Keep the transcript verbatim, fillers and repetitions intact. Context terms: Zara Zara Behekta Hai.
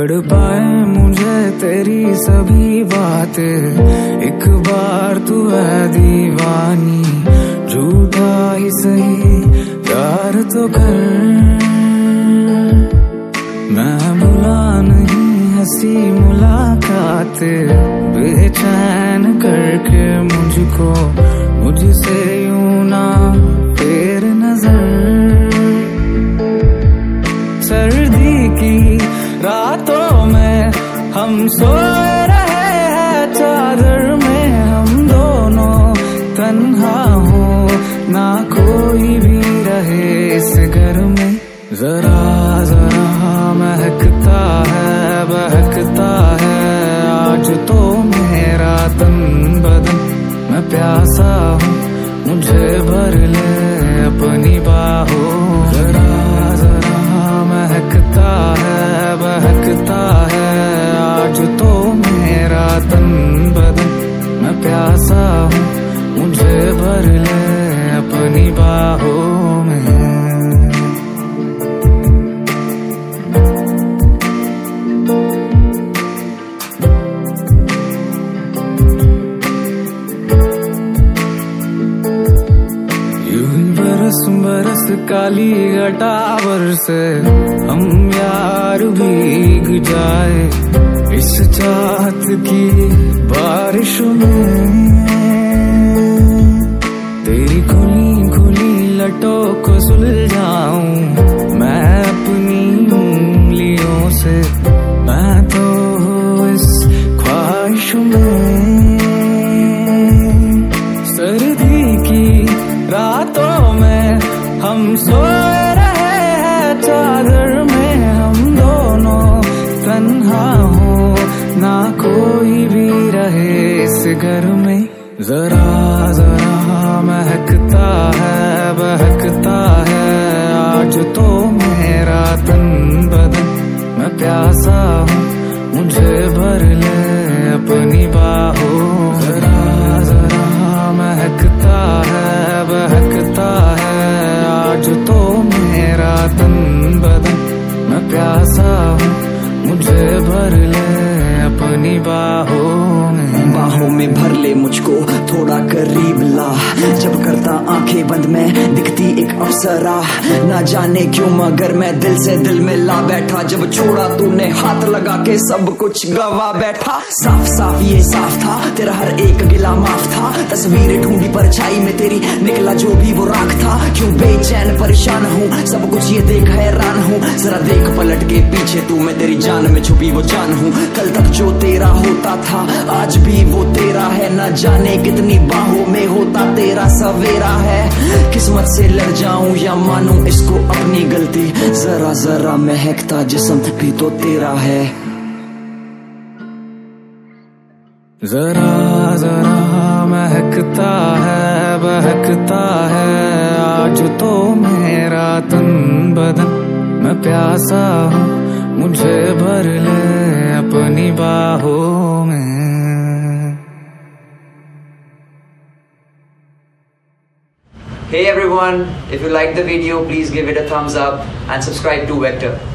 पढ़ पाए मुझे तेरी सभी बातें, एक बार तू है दीवानी, झूठा ही सही प्यार तो कर। मैं भुला नहीं हंसी मुलाकातें, बेचैन करके मुझको मुझसे यूं ना फेर नजर। सर्दी की रातों में हम सो रहे हैं, चादर में हम दोनों तन्हा हो, ना कोई भी रहे इस घर में। जरा जरा महकता है बहकता है आज तो मेरा तन बदन। मैं प्यासा हूँ मुझे भर ले अपनी बाहों। जरा जरा महकता है बहकता है आज तो मेरा तन बदन। मैं प्यासा हूँ मुझे भर ले अपनी बाहों में। बरस बरस काली घटावर से हम यार भीग जाए, इस चाहत की बारिश में तेरी खुली खुली लटों को सुलझाऊं मैं अपनी उंगलियों से। मैं तो इस ख्वाहिश में सर्दी की रातों हम सो रहे हैं, चादर में हम दोनों तन्हा हो, ना कोई भी रहे इस घर में। जरा जरा महकता है बहकता है आज तो मेरा तन बदन। मैं प्यासा हूँ मुझे भर ले अपनी बाहों। जरा जरा महकता है बहकता है आज तो मेरा तन बदन। मैं प्यासा हूँ मुझे भर ले अपनी बाहों में। बाहों में भर ले मुझको थोड़ा करीब ला, जब करता आंखें बंद मैं दिखती एक अप्सरा। ना जाने क्यों मगर मैं दिल से दिल में ला बैठा, जब छोड़ा तूने हाथ लगा के सब कुछ गवा बैठा। साफ साफ ये साफ था तेरा हर एक गिला माफ था, तस्वीर ढूंढी परछाई में तेरी निकला जो भी वो राख था। क्यों बेचैन परेशान हूँ सब कुछ ये देख हैरान हूँ, जरा देख पलट के पीछे तू, मैं तेरी जान में छुपी वो जान हूँ। कल तक जो तेरा होता था आज भी वो तेरा है, ना जाने कितनी बाहों में होता तेरा सवेरा है। किस्मत से लड़ जाऊं या मानूं इसको अपनी गलती, जरा जरा महकता जिस्म भी तो तेरा है। जरा जरा महकता है बहकता है आज तो मेरा तन बदन। मैं प्यासा हूँ मुझे भर ले अपनी बाहों में। Hey everyone, if you liked the video, please give it a thumbs up and subscribe to Vector.